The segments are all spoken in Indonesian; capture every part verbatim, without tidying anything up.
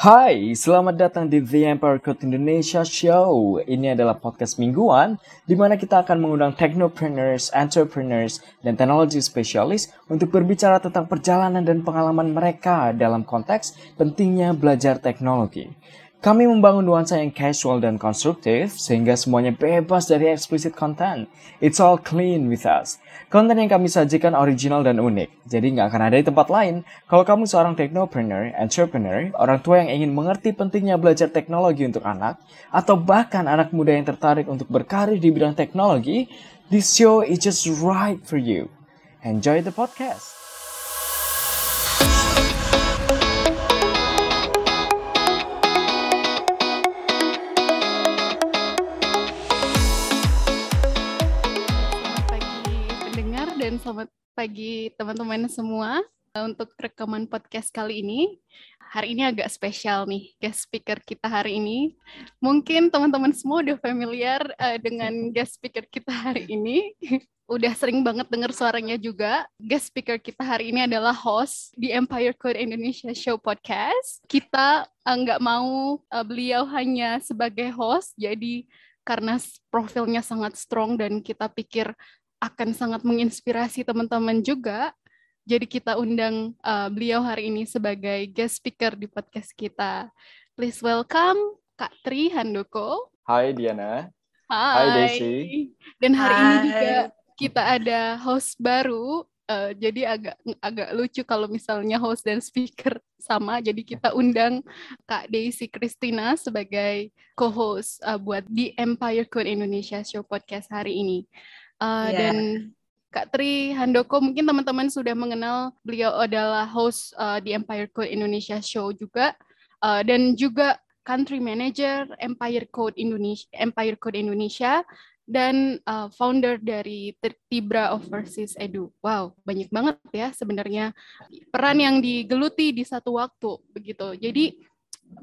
Hai, selamat datang di The Empire Code Indonesia Show. Ini adalah podcast mingguan di mana kita akan mengundang technopreneurs, entrepreneurs, dan technology specialist untuk berbicara tentang perjalanan dan pengalaman mereka dalam konteks pentingnya belajar teknologi. Kami membangun nuansa yang casual dan konstruktif sehingga semuanya bebas dari explicit content. It's all clean with us. Konten yang kami sajikan original dan unik, jadi nggak akan ada di tempat lain. Kalau kamu seorang technopreneur, entrepreneur, orang tua yang ingin mengerti pentingnya belajar teknologi untuk anak, atau bahkan anak muda yang tertarik untuk berkarir di bidang teknologi, this show is just right for you. Enjoy the podcast! Selamat pagi teman-teman semua. Untuk rekaman podcast kali ini, hari ini agak spesial nih guest speaker kita hari ini. Mungkin teman-teman semua udah familiar uh, dengan guest speaker kita hari ini. Udah sering banget dengar suaranya juga. Guest speaker kita hari ini adalah host di Empire Code Indonesia Show Podcast. Kita uh, nggak mau uh, beliau hanya sebagai host, jadi karena profilnya sangat strong dan kita pikir akan sangat menginspirasi teman-teman juga. Jadi kita undang uh, beliau hari ini sebagai guest speaker di podcast kita. Please welcome Kak Tri Handoko. Hai Diana. Hai. Hai Desi. Dan hari Hai. Ini juga kita ada host baru. Uh, jadi agak agak lucu kalau misalnya host dan speaker sama. Jadi kita undang Kak Desi Kristina sebagai co-host uh, buat di Empire Code Indonesia Show Podcast hari ini. Uh, yeah. Dan Kak Tri Handoko mungkin teman-teman sudah mengenal, beliau adalah host uh, di Empire Code Indonesia Show juga uh, dan juga country manager Empire Code Indonesia, Empire Code Indonesia dan uh, founder dari Tibra Overseas Edu. Wow, banyak banget ya sebenarnya peran yang digeluti di satu waktu begitu. Jadi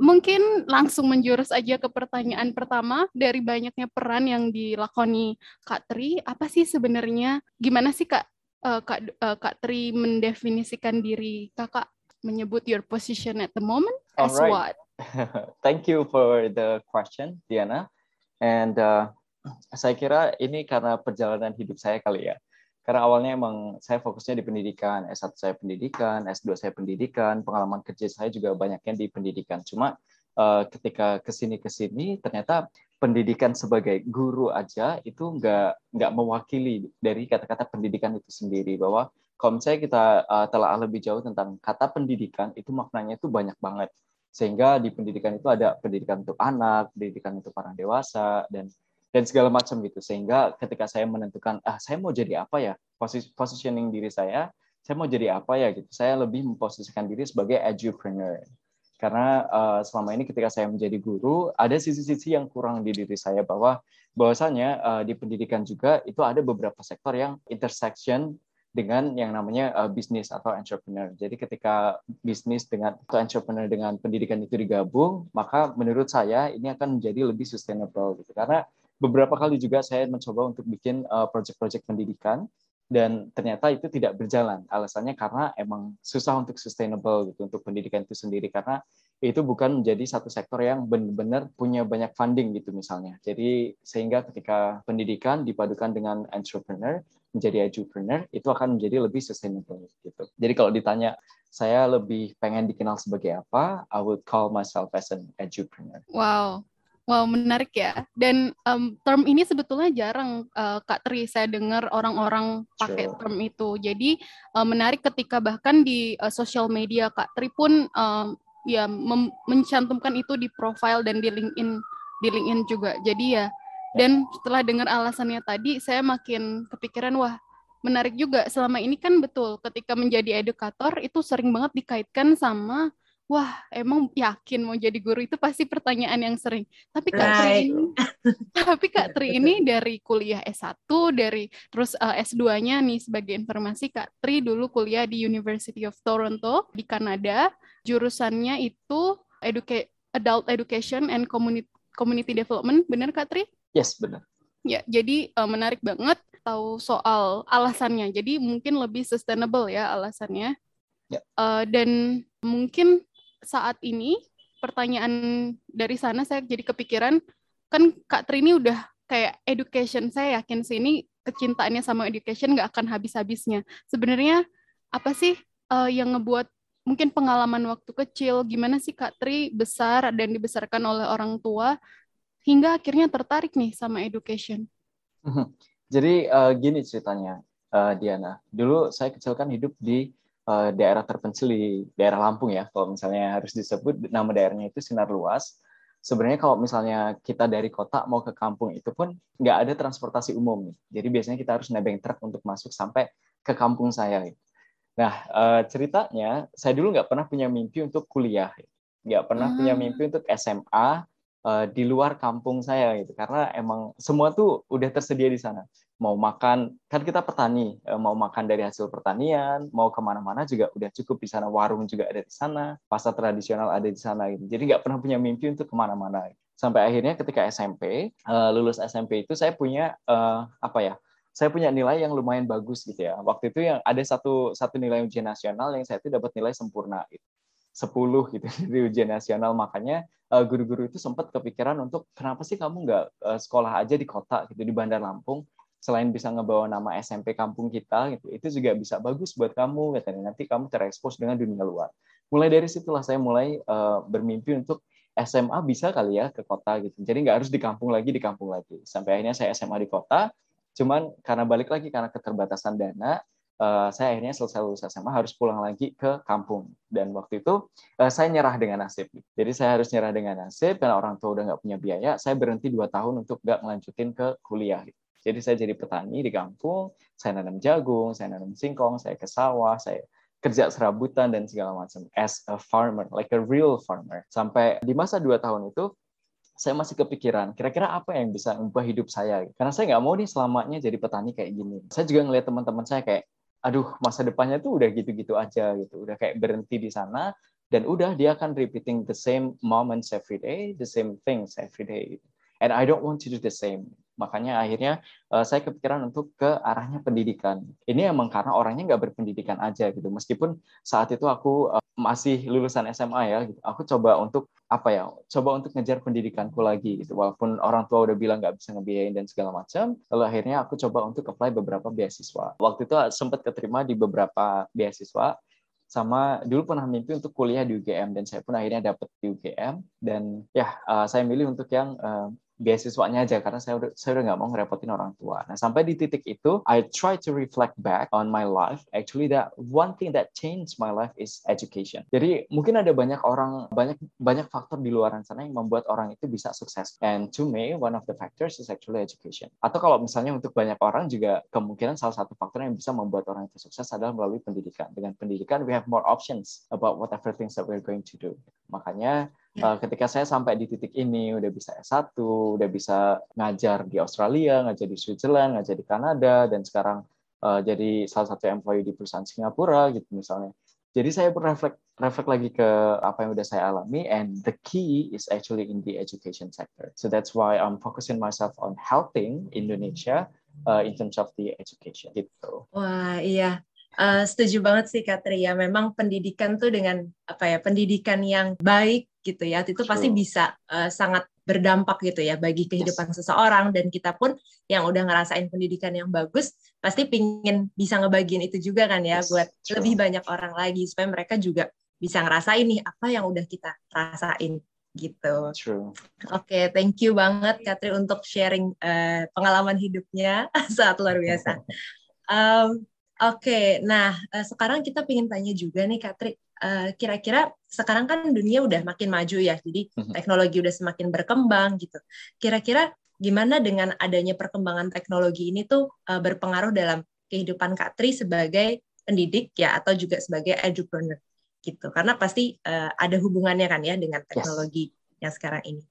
mungkin langsung menjurus aja ke pertanyaan pertama. Dari banyaknya peran yang dilakoni Kak Tri, apa sih sebenarnya, gimana sih Kak, uh, Kak, uh, Kak Tri mendefinisikan diri Kakak, menyebut your position at the moment as right. What? Thank you for the question, Diana. And uh, saya kira ini karena perjalanan hidup saya kali ya. Karena awalnya emang saya fokusnya di pendidikan, S satu saya pendidikan, S dua saya pendidikan, pengalaman kerja saya juga banyaknya di pendidikan. Cuma uh, ketika kesini-kesini, ternyata pendidikan sebagai guru aja itu nggak nggak mewakili dari kata-kata pendidikan itu sendiri. Bahwa kalau misalnya kita uh, telah lebih jauh tentang kata pendidikan, itu maknanya itu banyak banget. Sehingga di pendidikan itu ada pendidikan untuk anak, pendidikan untuk orang dewasa, dan dan segala macam gitu. Sehingga ketika saya menentukan, ah saya mau jadi apa ya, Posis- positioning diri saya, saya mau jadi apa ya gitu. Saya lebih memposisikan diri sebagai edupreneur. Karena uh, selama ini ketika saya menjadi guru, ada sisi-sisi yang kurang di diri saya, bahwa bahwasanya uh, di pendidikan juga itu ada beberapa sektor yang intersection dengan yang namanya uh, bisnis atau entrepreneur. Jadi ketika bisnis dengan atau entrepreneur dengan pendidikan itu digabung, maka menurut saya ini akan menjadi lebih sustainable gitu. Karena beberapa kali juga saya mencoba untuk bikin uh, proyek-proyek pendidikan dan ternyata itu tidak berjalan. Alasannya karena emang susah untuk sustainable gitu untuk pendidikan itu sendiri, karena itu bukan menjadi satu sektor yang benar-benar punya banyak funding gitu misalnya. Jadi sehingga ketika pendidikan dipadukan dengan entrepreneur menjadi edupreneur, itu akan menjadi lebih sustainable gitu. Jadi kalau ditanya saya lebih pengen dikenal sebagai apa, I would call myself as an edupreneur. Wow. Wow, menarik ya. Dan um, term ini sebetulnya jarang, uh, Kak Tri, saya dengar orang-orang pakai sure. term itu. Jadi uh, menarik ketika bahkan di uh, sosial media Kak Tri pun uh, ya mem- mencantumkan itu di profile dan di LinkedIn, di LinkedIn juga. Jadi ya. Dan setelah dengar alasannya tadi, saya makin kepikiran, wah menarik juga. Selama ini kan betul ketika menjadi edukator itu sering banget dikaitkan sama, wah, emang yakin mau jadi guru, itu pasti pertanyaan yang sering. Tapi Kak right. Tri ini, tapi Kak Tri ini dari kuliah S satu, dari terus uh, S dua-nya nih sebagai informasi, Kak Tri dulu kuliah di University of Toronto di Kanada. Jurusannya itu educa- Adult Education and Community, Community Development, benar Kak Tri? Yes, benar. Ya, jadi uh, menarik banget tahu soal alasannya. Jadi mungkin lebih sustainable ya alasannya. Ya. Uh, dan mungkin saat ini pertanyaan dari sana saya jadi kepikiran, kan Kak Trini udah kayak education, saya yakin sini kecintaannya sama education nggak akan habis-habisnya. Sebenarnya apa sih uh, yang ngebuat mungkin pengalaman waktu kecil, gimana sih Kak Tri besar dan dibesarkan oleh orang tua, hingga akhirnya tertarik nih sama education? Jadi uh, gini ceritanya, uh, Diana. Dulu saya kecil kan hidup di uh, daerah terpencil di daerah Lampung ya, kalau misalnya harus disebut nama daerahnya itu Sinar Luas. Sebenarnya kalau misalnya kita dari kota mau ke kampung itu pun nggak ada transportasi umum nih. Jadi biasanya kita harus nebeng truk untuk masuk sampai ke kampung saya. Nah, ceritanya saya dulu nggak pernah punya mimpi untuk kuliah, nggak pernah hmm. punya mimpi untuk S M A di luar kampung saya gitu. Karena emang semua tuh udah tersedia di sana. Mau makan, kan kita petani, mau makan dari hasil pertanian, mau kemana-mana juga udah cukup di sana. Warung juga ada di sana, pasar tradisional ada di sana gitu. Jadi nggak pernah punya mimpi untuk kemana-mana. Sampai akhirnya ketika S M P, lulus S M P itu saya punya apa ya? Saya punya nilai yang lumayan bagus gitu ya. Waktu itu yang ada satu satu nilai ujian nasional yang saya itu dapat nilai sempurna gitu. sepuluh gitu di ujian nasional. Makanya guru-guru itu sempat kepikiran untuk kenapa sih kamu nggak sekolah aja di kota gitu, di Bandar Lampung, selain bisa ngebawa nama S M P kampung kita gitu, itu juga bisa bagus buat kamu katanya, nanti kamu terekspos dengan dunia luar. Mulai dari situlah saya mulai uh, bermimpi untuk S M A bisa kali ya ke kota gitu. Jadi nggak harus di kampung lagi di kampung lagi. Sampai akhirnya saya S M A di kota. Cuman karena balik lagi, karena keterbatasan dana, uh, saya akhirnya selesai lulus S M A harus pulang lagi ke kampung. Dan waktu itu uh, saya nyerah dengan nasib. Jadi saya harus nyerah dengan nasib, karena orang tua udah nggak punya biaya, saya berhenti dua tahun untuk nggak ngelanjutin ke kuliah. Jadi saya jadi petani di kampung, saya nanam jagung, saya nanam singkong, saya ke sawah, saya kerja serabutan, dan segala macam. As a farmer, like a real farmer. Sampai di masa dua tahun itu, saya masih kepikiran, kira-kira apa yang bisa mengubah hidup saya? Karena saya nggak mau nih selamanya jadi petani kayak gini. Saya juga ngelihat teman-teman saya kayak, aduh, masa depannya tuh udah gitu-gitu aja gitu, udah kayak berhenti di sana dan udah dia akan repeating the same moments every day, the same things every day. And I don't want to do the same. Makanya akhirnya uh, saya kepikiran untuk ke arahnya pendidikan. Ini emang karena orangnya nggak berpendidikan aja gitu. Meskipun saat itu aku uh, masih lulusan S M A ya, gitu. Aku coba untuk apa ya? Coba untuk ngejar pendidikanku lagi gitu. Walaupun orang tua udah bilang nggak bisa ngebiayain dan segala macam, lalu akhirnya aku coba untuk apply beberapa beasiswa. Waktu itu sempat keterima di beberapa beasiswa. Sama dulu pernah mimpi untuk kuliah di U G M, dan saya pun akhirnya dapet di U G M. Dan ya uh, saya milih untuk yang uh, beasiswanya aja, karena saya udah saya udah nggak mau ngerepotin orang tua. Nah, sampai di titik itu, I try to reflect back on my life. Actually, that one thing that changed my life is education. Jadi mungkin ada banyak orang, banyak banyak faktor di luaran sana yang membuat orang itu bisa sukses. And to me, one of the factors is actually education. Atau kalau misalnya untuk banyak orang juga, kemungkinan salah satu faktor yang bisa membuat orang itu sukses adalah melalui pendidikan. Dengan pendidikan, we have more options about whatever things that we're going to do. Makanya ketika saya sampai di titik ini, udah bisa S satu, udah bisa ngajar di Australia, ngajar di Switzerland, ngajar di Kanada, dan sekarang uh, jadi salah satu employee di perusahaan Singapura gitu misalnya. Jadi saya berreflek reflek lagi ke apa yang udah saya alami, and the key is actually in the education sector. So that's why I'm focusing myself on helping Indonesia uh, in terms of the education gitu. Wah, iya. Uh, setuju banget sih Kak Tri ya. Memang pendidikan tuh dengan apa ya, pendidikan yang baik gitu ya, itu True. Pasti bisa uh, sangat berdampak gitu ya bagi kehidupan yes. seseorang. Dan kita pun yang udah ngerasain pendidikan yang bagus pasti pingin bisa ngebagiin itu juga kan ya, yes. buat True. Lebih banyak orang lagi supaya mereka juga bisa ngerasain nih apa yang udah kita rasain gitu. True. Oke, okay, thank you banget Kak Tri untuk sharing uh, pengalaman hidupnya. Sangat luar biasa. Um, Oke, okay, nah uh, sekarang kita pengen tanya juga nih Kak Tri, uh, kira-kira sekarang kan dunia udah makin maju ya, jadi mm-hmm. teknologi udah semakin berkembang gitu. Kira-kira gimana dengan adanya perkembangan teknologi ini tuh uh, berpengaruh dalam kehidupan Kak Tri sebagai pendidik ya, atau juga sebagai edupreneur gitu, karena pasti uh, ada hubungannya kan ya dengan teknologi yes. yang sekarang ini.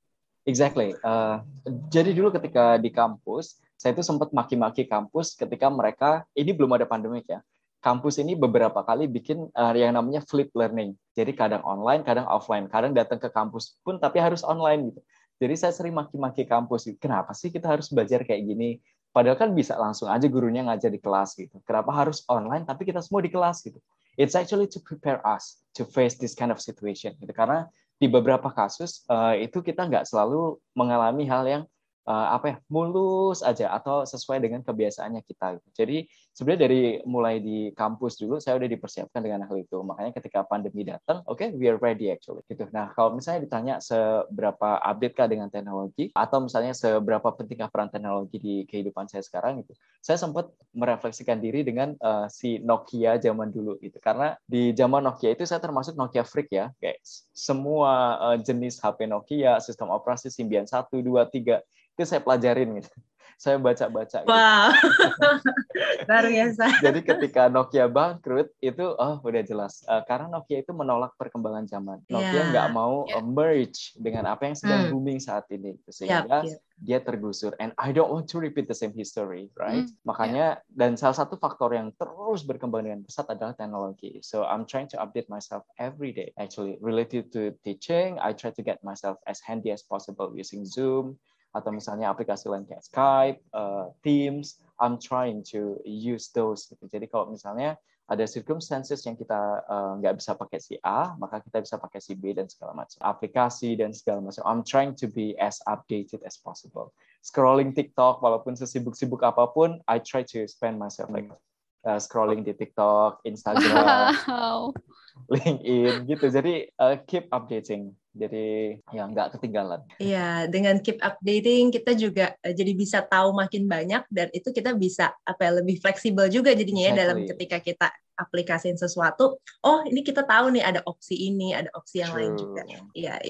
Exactly, uh, jadi dulu ketika di kampus, saya itu sempat maki-maki kampus ketika mereka, ini belum ada pandemik ya, kampus ini beberapa kali bikin uh, yang namanya flip learning. Jadi kadang online, kadang offline, kadang datang ke kampus pun tapi harus online gitu. Jadi saya sering maki-maki kampus, kenapa sih kita harus belajar kayak gini? Padahal kan bisa langsung aja gurunya ngajar di kelas gitu. Kenapa harus online tapi kita semua di kelas gitu? It's actually to prepare us to face this kind of situation gitu. Karena di beberapa kasus uh, itu kita nggak selalu mengalami hal yang uh, apa ya, mulus aja atau sesuai dengan kebiasaannya kita. Jadi sebenarnya dari mulai di kampus dulu saya udah dipersiapkan dengan hal itu. Makanya ketika pandemi datang, oke okay, we are ready actually. Gitu. Nah kalau misalnya ditanya seberapa update kah dengan teknologi atau misalnya seberapa pentingkah peran teknologi di kehidupan saya sekarang itu, saya sempat merefleksikan diri dengan uh, si Nokia zaman dulu gitu. Karena di zaman Nokia itu saya termasuk Nokia freak ya, guys. Semua uh, jenis H P Nokia, sistem operasi Symbian satu, dua, tiga itu saya pelajarin gitu. Saya baca-baca gitu. Wow. Luar biasa. Jadi ketika Nokia bangkrut itu oh udah jelas uh, karena Nokia itu menolak perkembangan zaman. Nokia nggak yeah. mau yeah. merge dengan apa yang sedang hmm. booming saat ini gitu. Sehingga yeah. dia tergusur. And I don't want to repeat the same history, right? Hmm. Makanya yeah. dan salah satu faktor yang terus berkembang dengan pesat adalah teknologi. So I'm trying to update myself every day. Actually related to teaching, I try to get myself as handy as possible using Zoom atau misalnya aplikasi lain kayak Skype, uh, Teams, I'm trying to use those. Jadi kalau misalnya ada circumstances yang kita nggak uh, bisa pakai si A, maka kita bisa pakai si B dan segala macam. Aplikasi dan segala macam. I'm trying to be as updated as possible. Scrolling TikTok, walaupun sesibuk-sibuk apapun, I try to spend myself like uh, scrolling di TikTok, Instagram, wow. LinkedIn, gitu. Jadi uh, keep updating. Jadi ya nggak ketinggalan. Iya, dengan keep updating kita juga jadi bisa tahu makin banyak dan itu kita bisa apa ya, lebih fleksibel juga jadinya exactly. ya dalam ketika kita aplikasiin sesuatu. Oh ini kita tahu nih ada opsi ini, ada opsi yang true. Lain juga. Iya.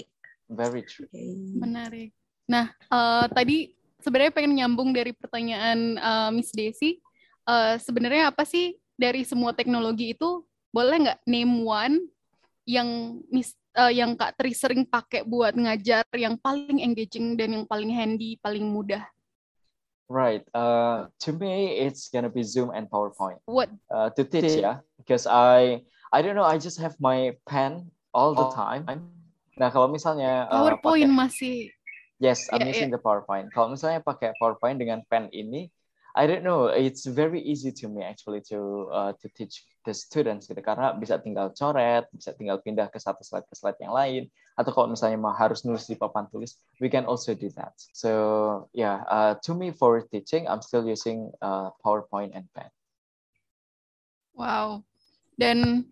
Very true. Okay. Menarik. Nah uh, tadi sebenarnya pengen nyambung dari pertanyaan uh, Miss Desi. Uh, sebenarnya apa sih dari semua teknologi itu boleh nggak name one yang Miss Uh, yang Kak Tri sering pakai buat ngajar yang paling engaging dan yang paling handy, paling mudah? Right. Uh, to me, it's gonna be Zoom and PowerPoint. What? Uh, to teach, yeah. Because I, I don't know, I just have my pen all the time. Nah, kalau misalnya... Uh, PowerPoint pakai, masih... Yes, I'm yeah, using yeah. the PowerPoint. Kalau misalnya pakai PowerPoint dengan pen ini, I don't know, it's very easy to me actually to uh, to teach the students gitu karena bisa tinggal coret, bisa tinggal pindah ke satu slide ke slide yang lain atau kalau misalnya mah harus nulis di papan tulis, we can also do that. So yeah, uh, to me for teaching, I'm still using uh, PowerPoint and pen. Wow, dan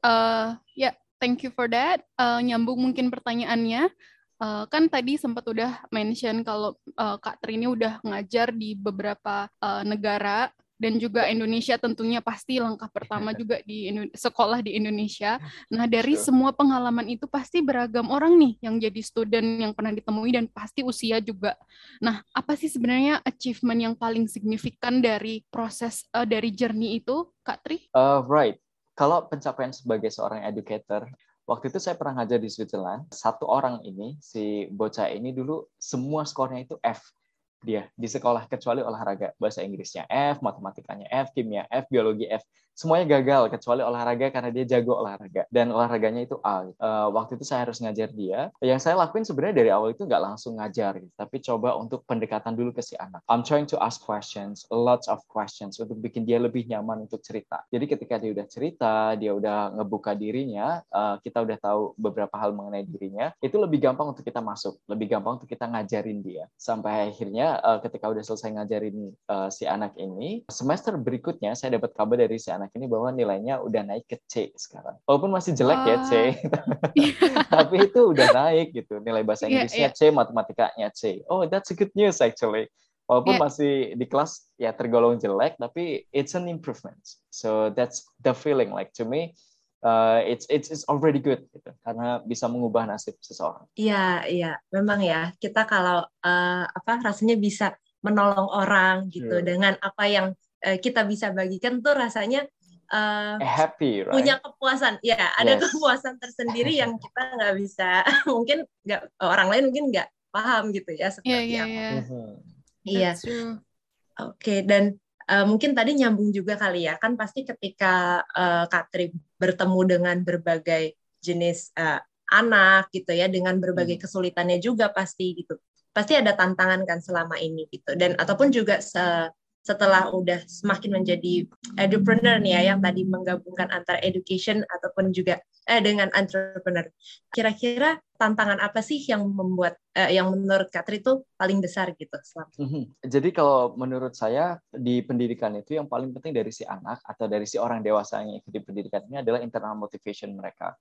uh, ya yeah, thank you for that. Uh, nyambung mungkin pertanyaannya. Uh, kan tadi sempat udah mention kalau uh, Kak Tri ini udah ngajar di beberapa uh, negara dan juga Indonesia tentunya pasti langkah pertama juga di Indo- sekolah di Indonesia. Nah dari semua pengalaman itu pasti beragam orang nih yang jadi student yang pernah ditemui dan pasti usia juga. Nah apa sih sebenarnya achievement yang paling signifikan dari proses uh, dari journey itu Kak Tri? Uh, right, kalau pencapaian sebagai seorang educator, waktu itu saya pernah ngajar di Switzerland. Satu orang ini, si bocah ini dulu semua skornya itu F. Dia di sekolah kecuali olahraga. Bahasa Inggrisnya F, matematikanya F, kimia F, biologi F. Semuanya gagal kecuali olahraga karena dia jago olahraga. Dan olahraganya itu A. Uh, waktu itu saya harus ngajar dia. Yang saya lakuin sebenarnya dari awal itu nggak langsung ngajar. Gitu. Tapi coba untuk pendekatan dulu ke si anak. I'm trying to ask questions, lots of questions. Untuk bikin dia lebih nyaman untuk cerita. Jadi ketika dia udah cerita, dia udah ngebuka dirinya, uh, kita udah tahu beberapa hal mengenai dirinya, itu lebih gampang untuk kita masuk. Lebih gampang untuk kita ngajarin dia. Sampai akhirnya uh, ketika udah selesai ngajarin uh, si anak ini, semester berikutnya saya dapat kabar dari si anak ini bahwa nilainya udah naik ke C sekarang. Walaupun masih jelek uh, ya C, yeah. tapi itu udah naik gitu. Nilai bahasa Inggrisnya yeah, yeah. C, matematikanya C. Oh, that's a good news actually. Walaupun yeah. masih di kelas ya tergolong jelek, tapi it's an improvement. So that's the feeling like to me. Uh, it's it's it's already good gitu, karena bisa mengubah nasib seseorang. Iya iya, memang ya kita kalau uh, apa rasanya bisa menolong orang gitu yeah. dengan apa yang uh, kita bisa bagikan tuh rasanya uh, happy, right? Punya kepuasan. Ya yeah, ada yes. kepuasan tersendiri yang kita nggak bisa mungkin nggak orang lain mungkin nggak paham gitu ya seperti yeah, yeah, apa. Iya. Yeah. Yeah. Oke okay, dan. Uh, mungkin tadi nyambung juga kali ya, kan pasti ketika uh, Kak Tri bertemu dengan berbagai jenis uh, anak gitu ya, dengan berbagai kesulitannya juga pasti gitu. Pasti ada tantangan kan selama ini gitu. Dan ataupun juga se- setelah udah semakin menjadi edupreneur nih ya, yang tadi menggabungkan antara education ataupun juga eh, dengan entrepreneur. Kira-kira tantangan apa sih yang membuat, eh, yang menurut Katri itu paling besar gitu? Mm-hmm. Jadi kalau menurut saya di pendidikan itu yang paling penting dari si anak atau dari si orang dewasa yang ikuti pendidikan ini adalah internal motivation mereka.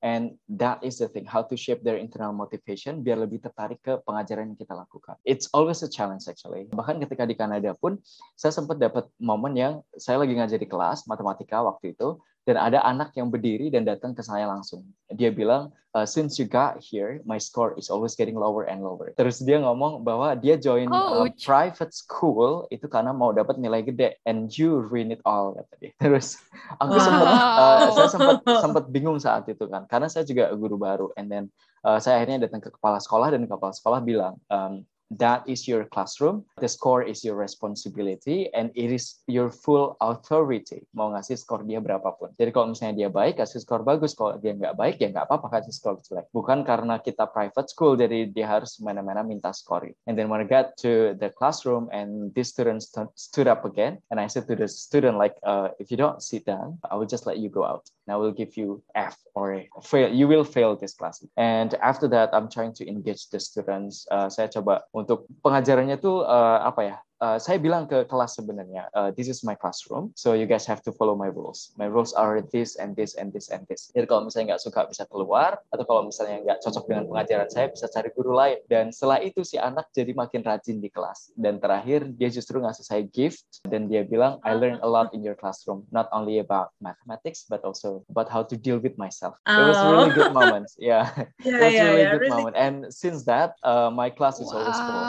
And that is the thing, how to shape their internal motivation biar lebih tertarik ke pengajaran yang kita lakukan. It's always a challenge actually. Bahkan ketika di Kanada pun, saya sempat dapat momen yang saya lagi ngajar di kelas matematika waktu itu, dan ada anak yang berdiri dan datang ke saya langsung. Dia bilang, since you got here, my score is always getting lower and lower. Terus dia ngomong bahwa dia join oh, uh, private school itu karena mau dapat nilai gede. And you ruin it all, kata dia. Terus aku wow. sempat, uh, saya sempat sempat bingung saat itu kan, karena saya juga guru baru. And then uh, saya akhirnya datang ke kepala sekolah dan kepala sekolah bilang, Um, that is your classroom, the score is your responsibility, and it is your full authority. Mau ngasih skor dia berapapun. Jadi kalau misalnya dia baik, kasih skor bagus. Kalau dia nggak baik, ya nggak apa-apa kasih skor jelek. Bukan karena kita private school, jadi dia harus mana-mana minta skor. And then when I got to the classroom, and this student st- stood up again, and I said to the student, like, uh, if you don't sit down, I will just let you go out. And I will give you F or fail. You will fail this class. And after that, I'm trying to engage the students. Uh, saya coba untuk pengajarannya tuh uh, apa ya? Uh, saya bilang ke kelas sebenarnya, uh, this is my classroom, so you guys have to follow my rules. My rules are this and this and this and this. Jadi kalau misalnya nggak suka bisa keluar, atau kalau misalnya nggak cocok dengan pengajaran saya bisa cari guru lain. Dan setelah itu si anak jadi makin rajin di kelas. Dan terakhir dia justru ngasih saya gift dan dia bilang, I learned a lot in your classroom, not only about mathematics but also about how to deal with myself. Oh. It was really good moment. Yeah, yeah it was yeah, really yeah, good really... moment. And since that, uh, my class is wow. always full.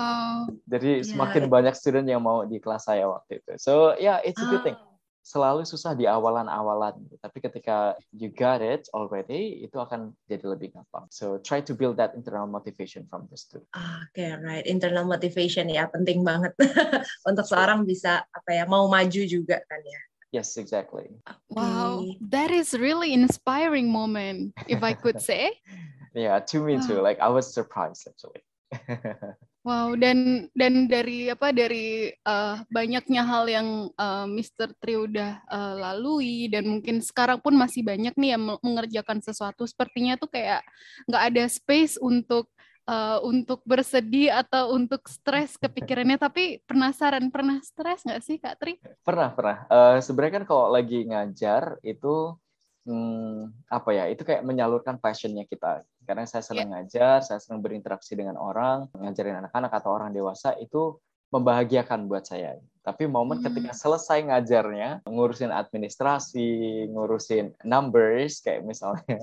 Jadi yeah. semakin banyak student yang mau di kelas saya waktu itu. So yeah, it's a good thing. Selalu susah di awalan-awalan, tapi ketika you got it already, itu akan jadi lebih gampang. So try to build that internal motivation from the student. Oke, okay, right. Internal motivation ya penting banget untuk seorang bisa apa ya mau maju juga kan ya. Yes, exactly. Wow, that is really inspiring moment, if I could say. Yeah, to me too. Like I was surprised actually. Wow, dan dan dari apa dari uh, banyaknya hal yang uh, mister Tri udah uh, lalui dan mungkin sekarang pun masih banyak nih yang mengerjakan sesuatu, sepertinya tuh kayak nggak ada space untuk uh, untuk bersedih atau untuk stres kepikirannya. Tapi penasaran, pernah stres nggak sih Kak Tri? Pernah pernah. Uh, sebenarnya kan kalau lagi ngajar itu Hmm, apa ya, itu kayak menyalurkan passionnya kita. Karena saya senang yeah. ngajar, saya senang berinteraksi dengan orang, ngajarin anak-anak atau orang dewasa itu membahagiakan buat saya. Tapi momen hmm. ketika selesai ngajarnya, ngurusin administrasi, ngurusin numbers, kayak misalnya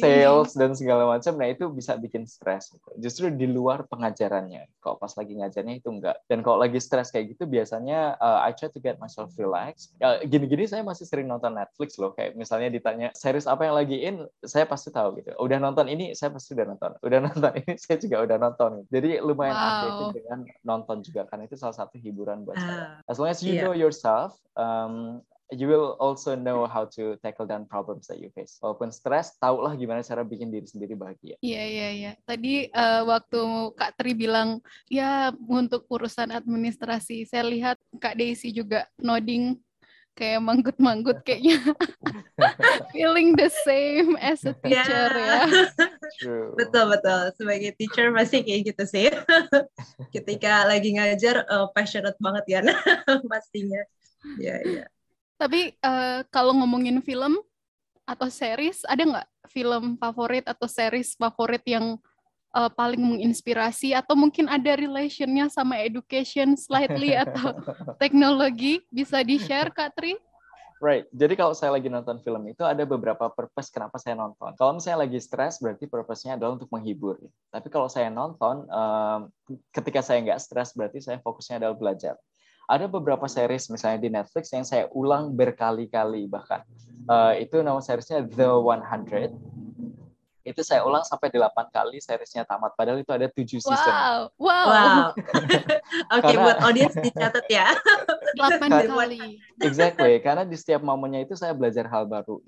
sales dan segala macam, nah itu bisa bikin stres. Justru di luar pengajarannya. Kalau pas lagi ngajarnya itu enggak. Dan kalau lagi stres kayak gitu, biasanya uh, I try to get myself relaxed. Uh, gini-gini saya masih sering nonton Netflix loh. Kayak misalnya ditanya, series apa yang lagi in, saya pasti tahu gitu. Udah nonton ini, saya pasti udah nonton. Udah nonton ini, saya juga udah nonton. Jadi lumayan wow. aktif dengan nonton juga. Karena itu salah satu hiburan buat uh. saya. As long as you yeah. know yourself, um, you will also know how to tackle down problems that you face. Walaupun stres, taulah gimana cara bikin diri sendiri bahagia. Iya, yeah, iya, yeah, iya. Yeah. Tadi uh, waktu Kak Tri bilang, ya untuk urusan administrasi, saya lihat Kak Desi juga nodding, kayak manggut-manggut kayaknya. Feeling the same as a teacher yeah. ya. True. Betul-betul. Sebagai teacher masih kayak gitu sih. Ketika lagi ngajar, uh, passionate banget ya. Pastinya. Ya, yeah, ya. Yeah. Tapi uh, kalau ngomongin film atau series, ada nggak film favorit atau series favorit yang Uh, paling menginspirasi, atau mungkin ada relation-nya sama education slightly atau teknologi, bisa di-share Kak Tri? Right, jadi kalau saya lagi nonton film itu ada beberapa purpose kenapa saya nonton. Kalau misalnya lagi stres berarti purpose-nya adalah untuk menghibur. Tapi kalau saya nonton, um, ketika saya nggak stres berarti saya fokusnya adalah belajar. Ada beberapa series misalnya di Netflix yang saya ulang berkali-kali bahkan. Uh, itu nama seriesnya The one hundred. Itu saya ulang sampai delapan kali seriesnya tamat. Padahal itu ada tujuh season. Wow, wow. wow. Oke, okay, buat audience dicatat ya. delapan kali. Exactly, karena di setiap momennya itu saya belajar hal baru.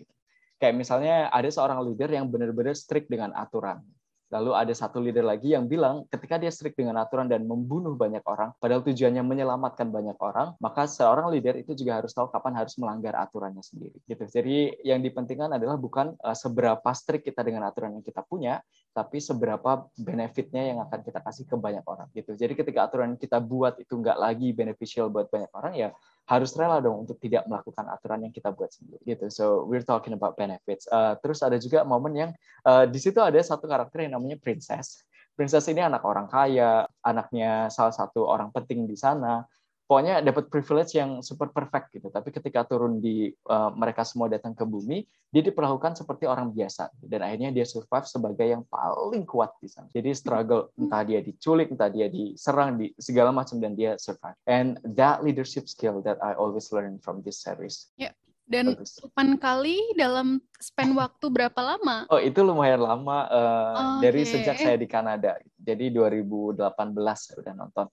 Kayak misalnya ada seorang leader yang benar-benar strict dengan aturan. Lalu ada satu leader lagi yang bilang, ketika dia strict dengan aturan dan membunuh banyak orang, padahal tujuannya menyelamatkan banyak orang, maka seorang leader itu juga harus tahu kapan harus melanggar aturannya sendiri. Gitu. Jadi yang dipentingkan adalah bukan uh, seberapa strict kita dengan aturan yang kita punya, tapi seberapa benefitnya yang akan kita kasih ke banyak orang. Gitu. Jadi ketika aturan kita buat itu nggak lagi beneficial buat banyak orang, ya harus rela dong untuk tidak melakukan aturan yang kita buat sendiri. Gitu. So we're talking about benefits. Uh, terus ada juga momen yang uh, di situ ada satu karakter yang namanya Princess. Princess ini anak orang kaya, anaknya salah satu orang penting di sana. Pokoknya dapat privilege yang super perfect gitu. Tapi ketika turun di uh, mereka semua datang ke bumi, dia diperlakukan seperti orang biasa. Dan akhirnya dia survive sebagai yang paling kuat di sana. Jadi struggle, entah dia diculik, entah dia diserang, di segala macam, dan dia survive. And that leadership skill that I always learn from this series. Yep. Dan delapan kali dalam spend waktu berapa lama? Oh, itu lumayan lama uh, okay. Dari sejak saya di Kanada. Jadi dua ribu delapan belas saya udah nonton.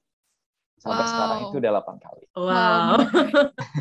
Sampai wow. Sekarang itu udah delapan kali. Wow.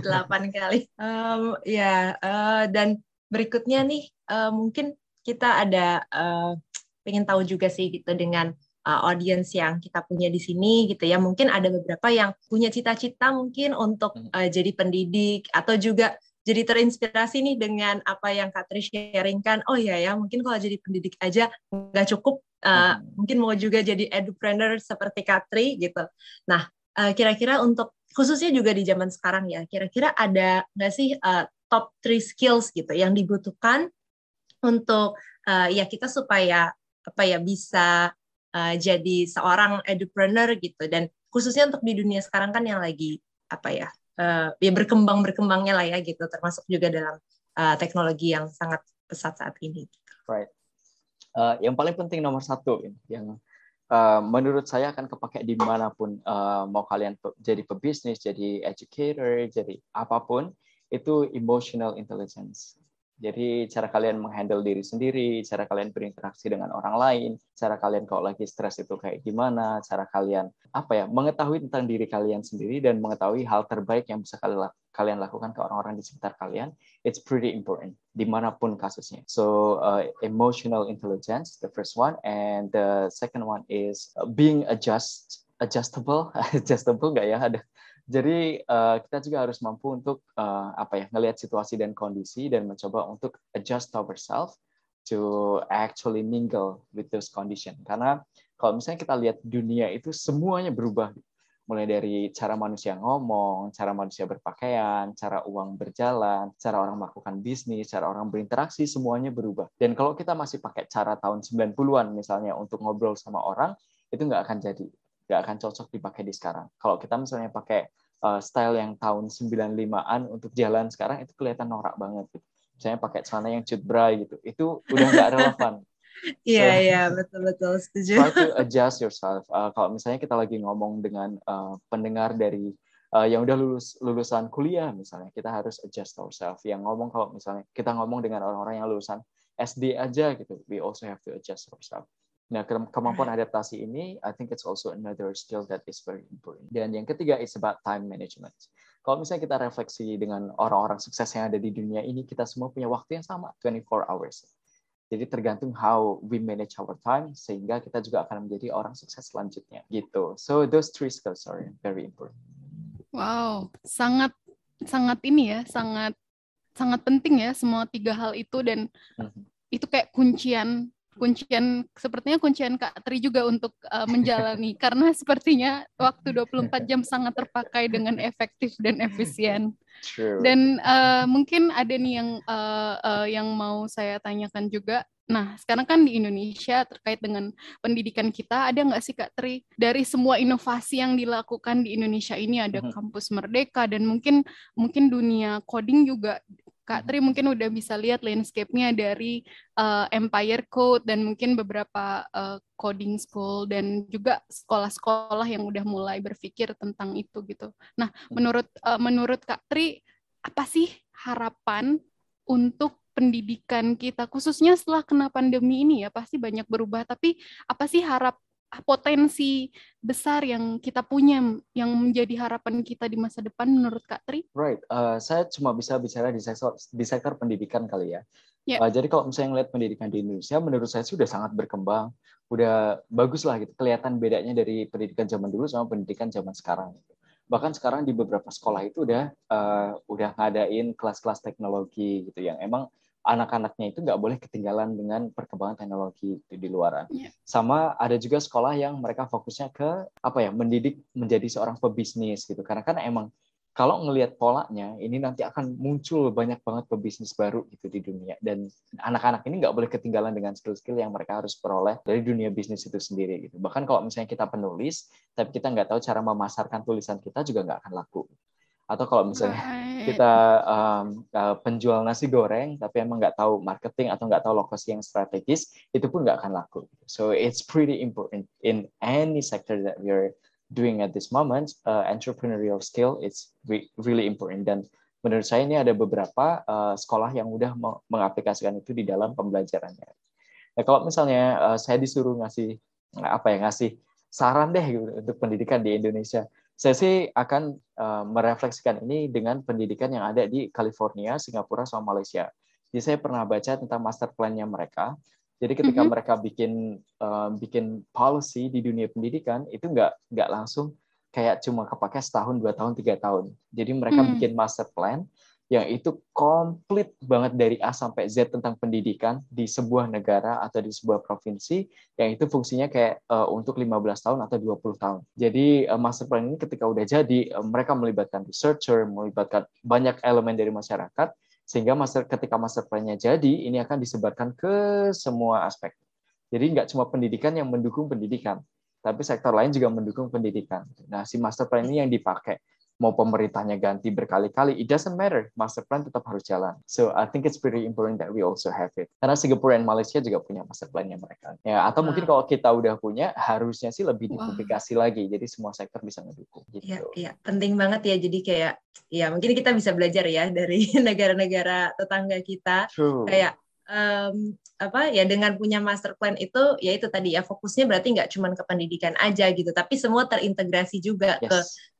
delapan kali. Um, ya, uh, dan berikutnya nih uh, mungkin kita ada uh, pengen tahu juga sih gitu dengan Uh, audience yang kita punya di sini gitu ya, mungkin ada beberapa yang punya cita-cita mungkin untuk uh, jadi pendidik atau juga jadi terinspirasi nih dengan apa yang Kak Tri sharingkan. Oh iya ya, mungkin kalau jadi pendidik aja nggak cukup, uh, hmm. mungkin mau juga jadi edupreneur seperti Kak Tri gitu. Nah, uh, kira-kira untuk khususnya juga di zaman sekarang ya, kira-kira ada nggak sih uh, top three skills gitu yang dibutuhkan untuk uh, ya kita supaya apa ya bisa Uh, jadi seorang edupreneur gitu, dan khususnya untuk di dunia sekarang kan yang lagi apa ya, uh, ya berkembang-berkembangnya lah ya gitu, termasuk juga dalam uh, teknologi yang sangat pesat saat ini. Right. Uh, yang paling penting nomor satu yang uh, menurut saya akan kepakai dimanapun, uh, mau kalian pe- jadi pebisnis, jadi educator, jadi apapun, itu emotional intelligence. Jadi cara kalian menghandle diri sendiri, cara kalian berinteraksi dengan orang lain, cara kalian kalau lagi stres itu kayak gimana, cara kalian apa ya, mengetahui tentang diri kalian sendiri dan mengetahui hal terbaik yang bisa kalian lakukan ke orang-orang di sekitar kalian. It's pretty important dimanapun kasusnya. So uh, emotional intelligence, the first one, and the second one is being adjust, adjustable, adjustable nggak ya ada. Jadi uh, kita juga harus mampu untuk uh, apa ya, ngelihat situasi dan kondisi dan mencoba untuk adjust ourselves to actually mingle with those condition. Karena kalau misalnya kita lihat dunia itu semuanya berubah, mulai dari cara manusia ngomong, cara manusia berpakaian, cara uang berjalan, cara orang melakukan bisnis, cara orang berinteraksi, semuanya berubah. Dan kalau kita masih pakai cara tahun sembilan puluhan misalnya untuk ngobrol sama orang, itu nggak akan jadi. Nggak akan cocok dipakai di sekarang. Kalau kita misalnya pakai uh, style yang tahun sembilan puluh limaan untuk jalan sekarang, itu kelihatan norak banget. Gitu. Misalnya pakai celana yang cut bra gitu, itu udah nggak relevan. Iya, so, iya, betul-betul setuju. Try to adjust yourself. Uh, kalau misalnya kita lagi ngomong dengan uh, pendengar dari Uh, yang udah lulus lulusan kuliah misalnya, kita harus adjust ourselves. Yang ngomong kalau misalnya kita ngomong dengan orang-orang yang lulusan S D aja gitu, we also have to adjust ourselves. Nah, ke- kemampuan adaptasi ini, I think it's also another skill that is very important. Dan yang ketiga is about time management. Kalau misalnya kita refleksi dengan orang-orang sukses yang ada di dunia ini, kita semua punya waktu yang sama, dua puluh empat hours. Jadi tergantung how we manage our time, sehingga kita juga akan menjadi orang sukses selanjutnya. Gitu. So those three skills are very important. Wow, sangat sangat ini ya, sangat sangat penting ya semua tiga hal itu, dan mm-hmm. itu kayak kuncian kuncian sepertinya kuncian Kak Tri juga untuk uh, menjalani karena sepertinya waktu dua puluh empat jam sangat terpakai dengan efektif dan efisien. True. Dan uh, mungkin ada nih yang uh, uh, yang mau saya tanyakan juga. Nah, sekarang kan di Indonesia terkait dengan pendidikan kita, ada nggak sih Kak Tri, dari semua inovasi yang dilakukan di Indonesia ini, ada kampus merdeka, dan mungkin mungkin dunia coding juga, Kak Tri mungkin udah bisa lihat landscape-nya dari uh, Empire Code dan mungkin beberapa uh, coding school dan juga sekolah-sekolah yang udah mulai berpikir tentang itu gitu. Nah, menurut uh, menurut Kak Tri, apa sih harapan untuk pendidikan kita, khususnya setelah kena pandemi ini ya, pasti banyak berubah, tapi apa sih harap potensi besar yang kita punya, yang menjadi harapan kita di masa depan menurut Kak Tri? Right, uh, saya cuma bisa bicara di sektor, di sektor pendidikan kali ya. Yeah. Uh, jadi kalau misalnya ngelihat pendidikan di Indonesia, menurut saya sudah sangat berkembang, udah bagus lah gitu, kelihatan bedanya dari pendidikan zaman dulu sama pendidikan zaman sekarang. Bahkan sekarang di beberapa sekolah itu udah uh, udah ngadain kelas-kelas teknologi gitu, yang emang anak-anaknya itu nggak boleh ketinggalan dengan perkembangan teknologi gitu, di luaran. Yeah. Sama ada juga sekolah yang mereka fokusnya ke apa ya, mendidik menjadi seorang pebisnis gitu, karena kan emang kalau ngelihat polanya, ini nanti akan muncul banyak banget pebisnis baru gitu di dunia. Dan anak-anak ini nggak boleh ketinggalan dengan skill-skill yang mereka harus peroleh dari dunia bisnis itu sendiri gitu. Bahkan kalau misalnya kita penulis, tapi kita nggak tahu cara memasarkan tulisan kita juga nggak akan laku. Atau kalau misalnya kita um, penjual nasi goreng, tapi emang nggak tahu marketing atau nggak tahu lokasi yang strategis, itu pun nggak akan laku. So it's pretty important in any sector that we're doing at this moment, uh, entrepreneurial skill it's re- really important. Dan menurut saya ini ada beberapa uh, sekolah yang udah mengaplikasikan itu di dalam pembelajarannya. Nah, kalau misalnya uh, saya disuruh ngasih apa ya ngasih saran deh gitu, untuk pendidikan di Indonesia, saya sih akan uh, merefleksikan ini dengan pendidikan yang ada di California, Singapura, sama Malaysia. Jadi saya pernah baca tentang master plan-nya mereka. Jadi ketika mm-hmm. mereka bikin um, bikin policy di dunia pendidikan, itu nggak nggak langsung kayak cuma kepake setahun, dua tahun, tiga tahun. Jadi mereka mm. bikin master plan yang itu komplit banget dari A sampai Z tentang pendidikan di sebuah negara atau di sebuah provinsi, yang itu fungsinya kayak uh, untuk lima belas tahun atau dua puluh tahun. Jadi uh, master plan ini ketika udah jadi, uh, mereka melibatkan researcher, melibatkan banyak elemen dari masyarakat, sehingga master, ketika master plan-nya jadi, ini akan disebarkan ke semua aspek. Jadi nggak cuma pendidikan yang mendukung pendidikan, tapi sektor lain juga mendukung pendidikan. Nah, si master plan ini yang dipakai. Mau pemerintahnya ganti berkali-kali, it doesn't matter. Master plan tetap harus jalan. So, I think it's pretty important that we also have it. Karena Singapura dan Malaysia juga punya master plan-nya mereka. Ya, atau wow. mungkin kalau kita udah punya, harusnya sih lebih dipublikasi wow. lagi. Jadi semua sektor bisa mendukung. Gitu. Ya, ya, penting banget ya. Jadi kayak, ya mungkin kita bisa belajar ya dari negara-negara tetangga kita. True. Kayak, Um, apa ya dengan punya master plan itu, ya itu tadi ya fokusnya berarti nggak cuma ke pendidikan aja gitu, tapi semua terintegrasi juga yes. ke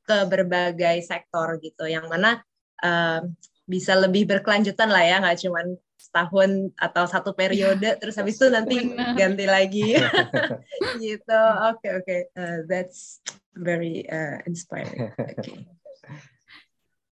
ke berbagai sektor gitu, yang mana um, bisa lebih berkelanjutan lah ya, nggak cuma setahun atau satu periode yeah. terus habis itu nanti Benar. ganti lagi gitu. Oke okay, oke okay. uh, that's very uh, inspiring. Okay.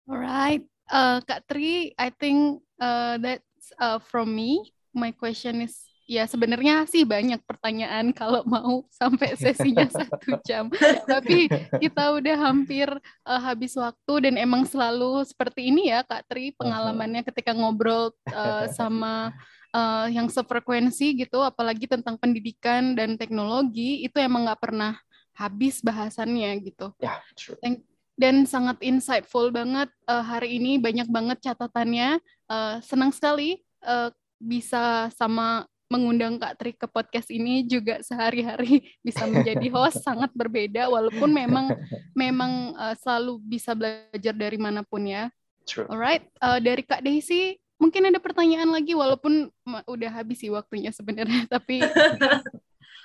Alright, uh, Kak Tri, I think uh, that Uh, from me, my question is, ya sebenarnya sih banyak pertanyaan kalau mau sampai sesinya satu jam, tapi kita udah hampir uh, habis waktu, dan emang selalu seperti ini ya Kak Tri, pengalamannya ketika ngobrol uh, sama uh, yang sefrekuensi gitu, apalagi tentang pendidikan dan teknologi, itu emang nggak pernah habis bahasannya gitu. Yeah, true. Thank- Dan sangat insightful banget uh, hari ini, banyak banget catatannya. Uh, senang sekali uh, bisa sama mengundang Kak Tri ke podcast ini, juga sehari-hari bisa menjadi host sangat berbeda, walaupun memang memang uh, selalu bisa belajar dari manapun ya. True. Alright, uh, dari Kak Desi mungkin ada pertanyaan lagi, walaupun udah habis sih waktunya sebenarnya, tapi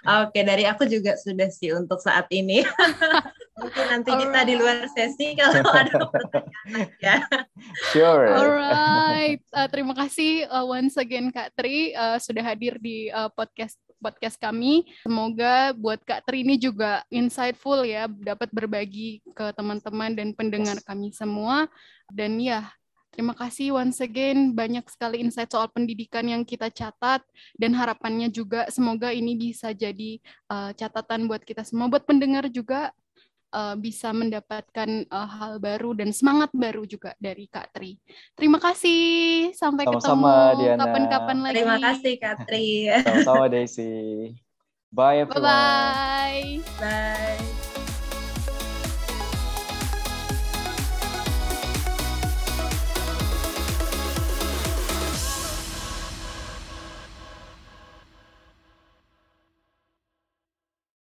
oke, dari aku juga sudah sih untuk saat ini. Mungkin nanti All kita right. di luar sesi kalau ada pertanyaan ya. Sure. Alright, uh, terima kasih uh, once again Kak Tri uh, sudah hadir di uh, podcast podcast kami. Semoga buat Kak Tri ini juga insightful ya, dapat berbagi ke teman-teman dan pendengar yes. kami semua. Dan ya, terima kasih once again, banyak sekali insight soal pendidikan yang kita catat, dan harapannya juga semoga ini bisa jadi uh, catatan buat kita semua, buat pendengar juga uh, bisa mendapatkan uh, hal baru dan semangat baru juga dari Kak Tri. Terima kasih, sampai Sama-sama, ketemu Diana. Kapan-kapan lagi. Terima kasih Kak Tri. Sama-sama Desi. Bye everyone. Bye. Bye.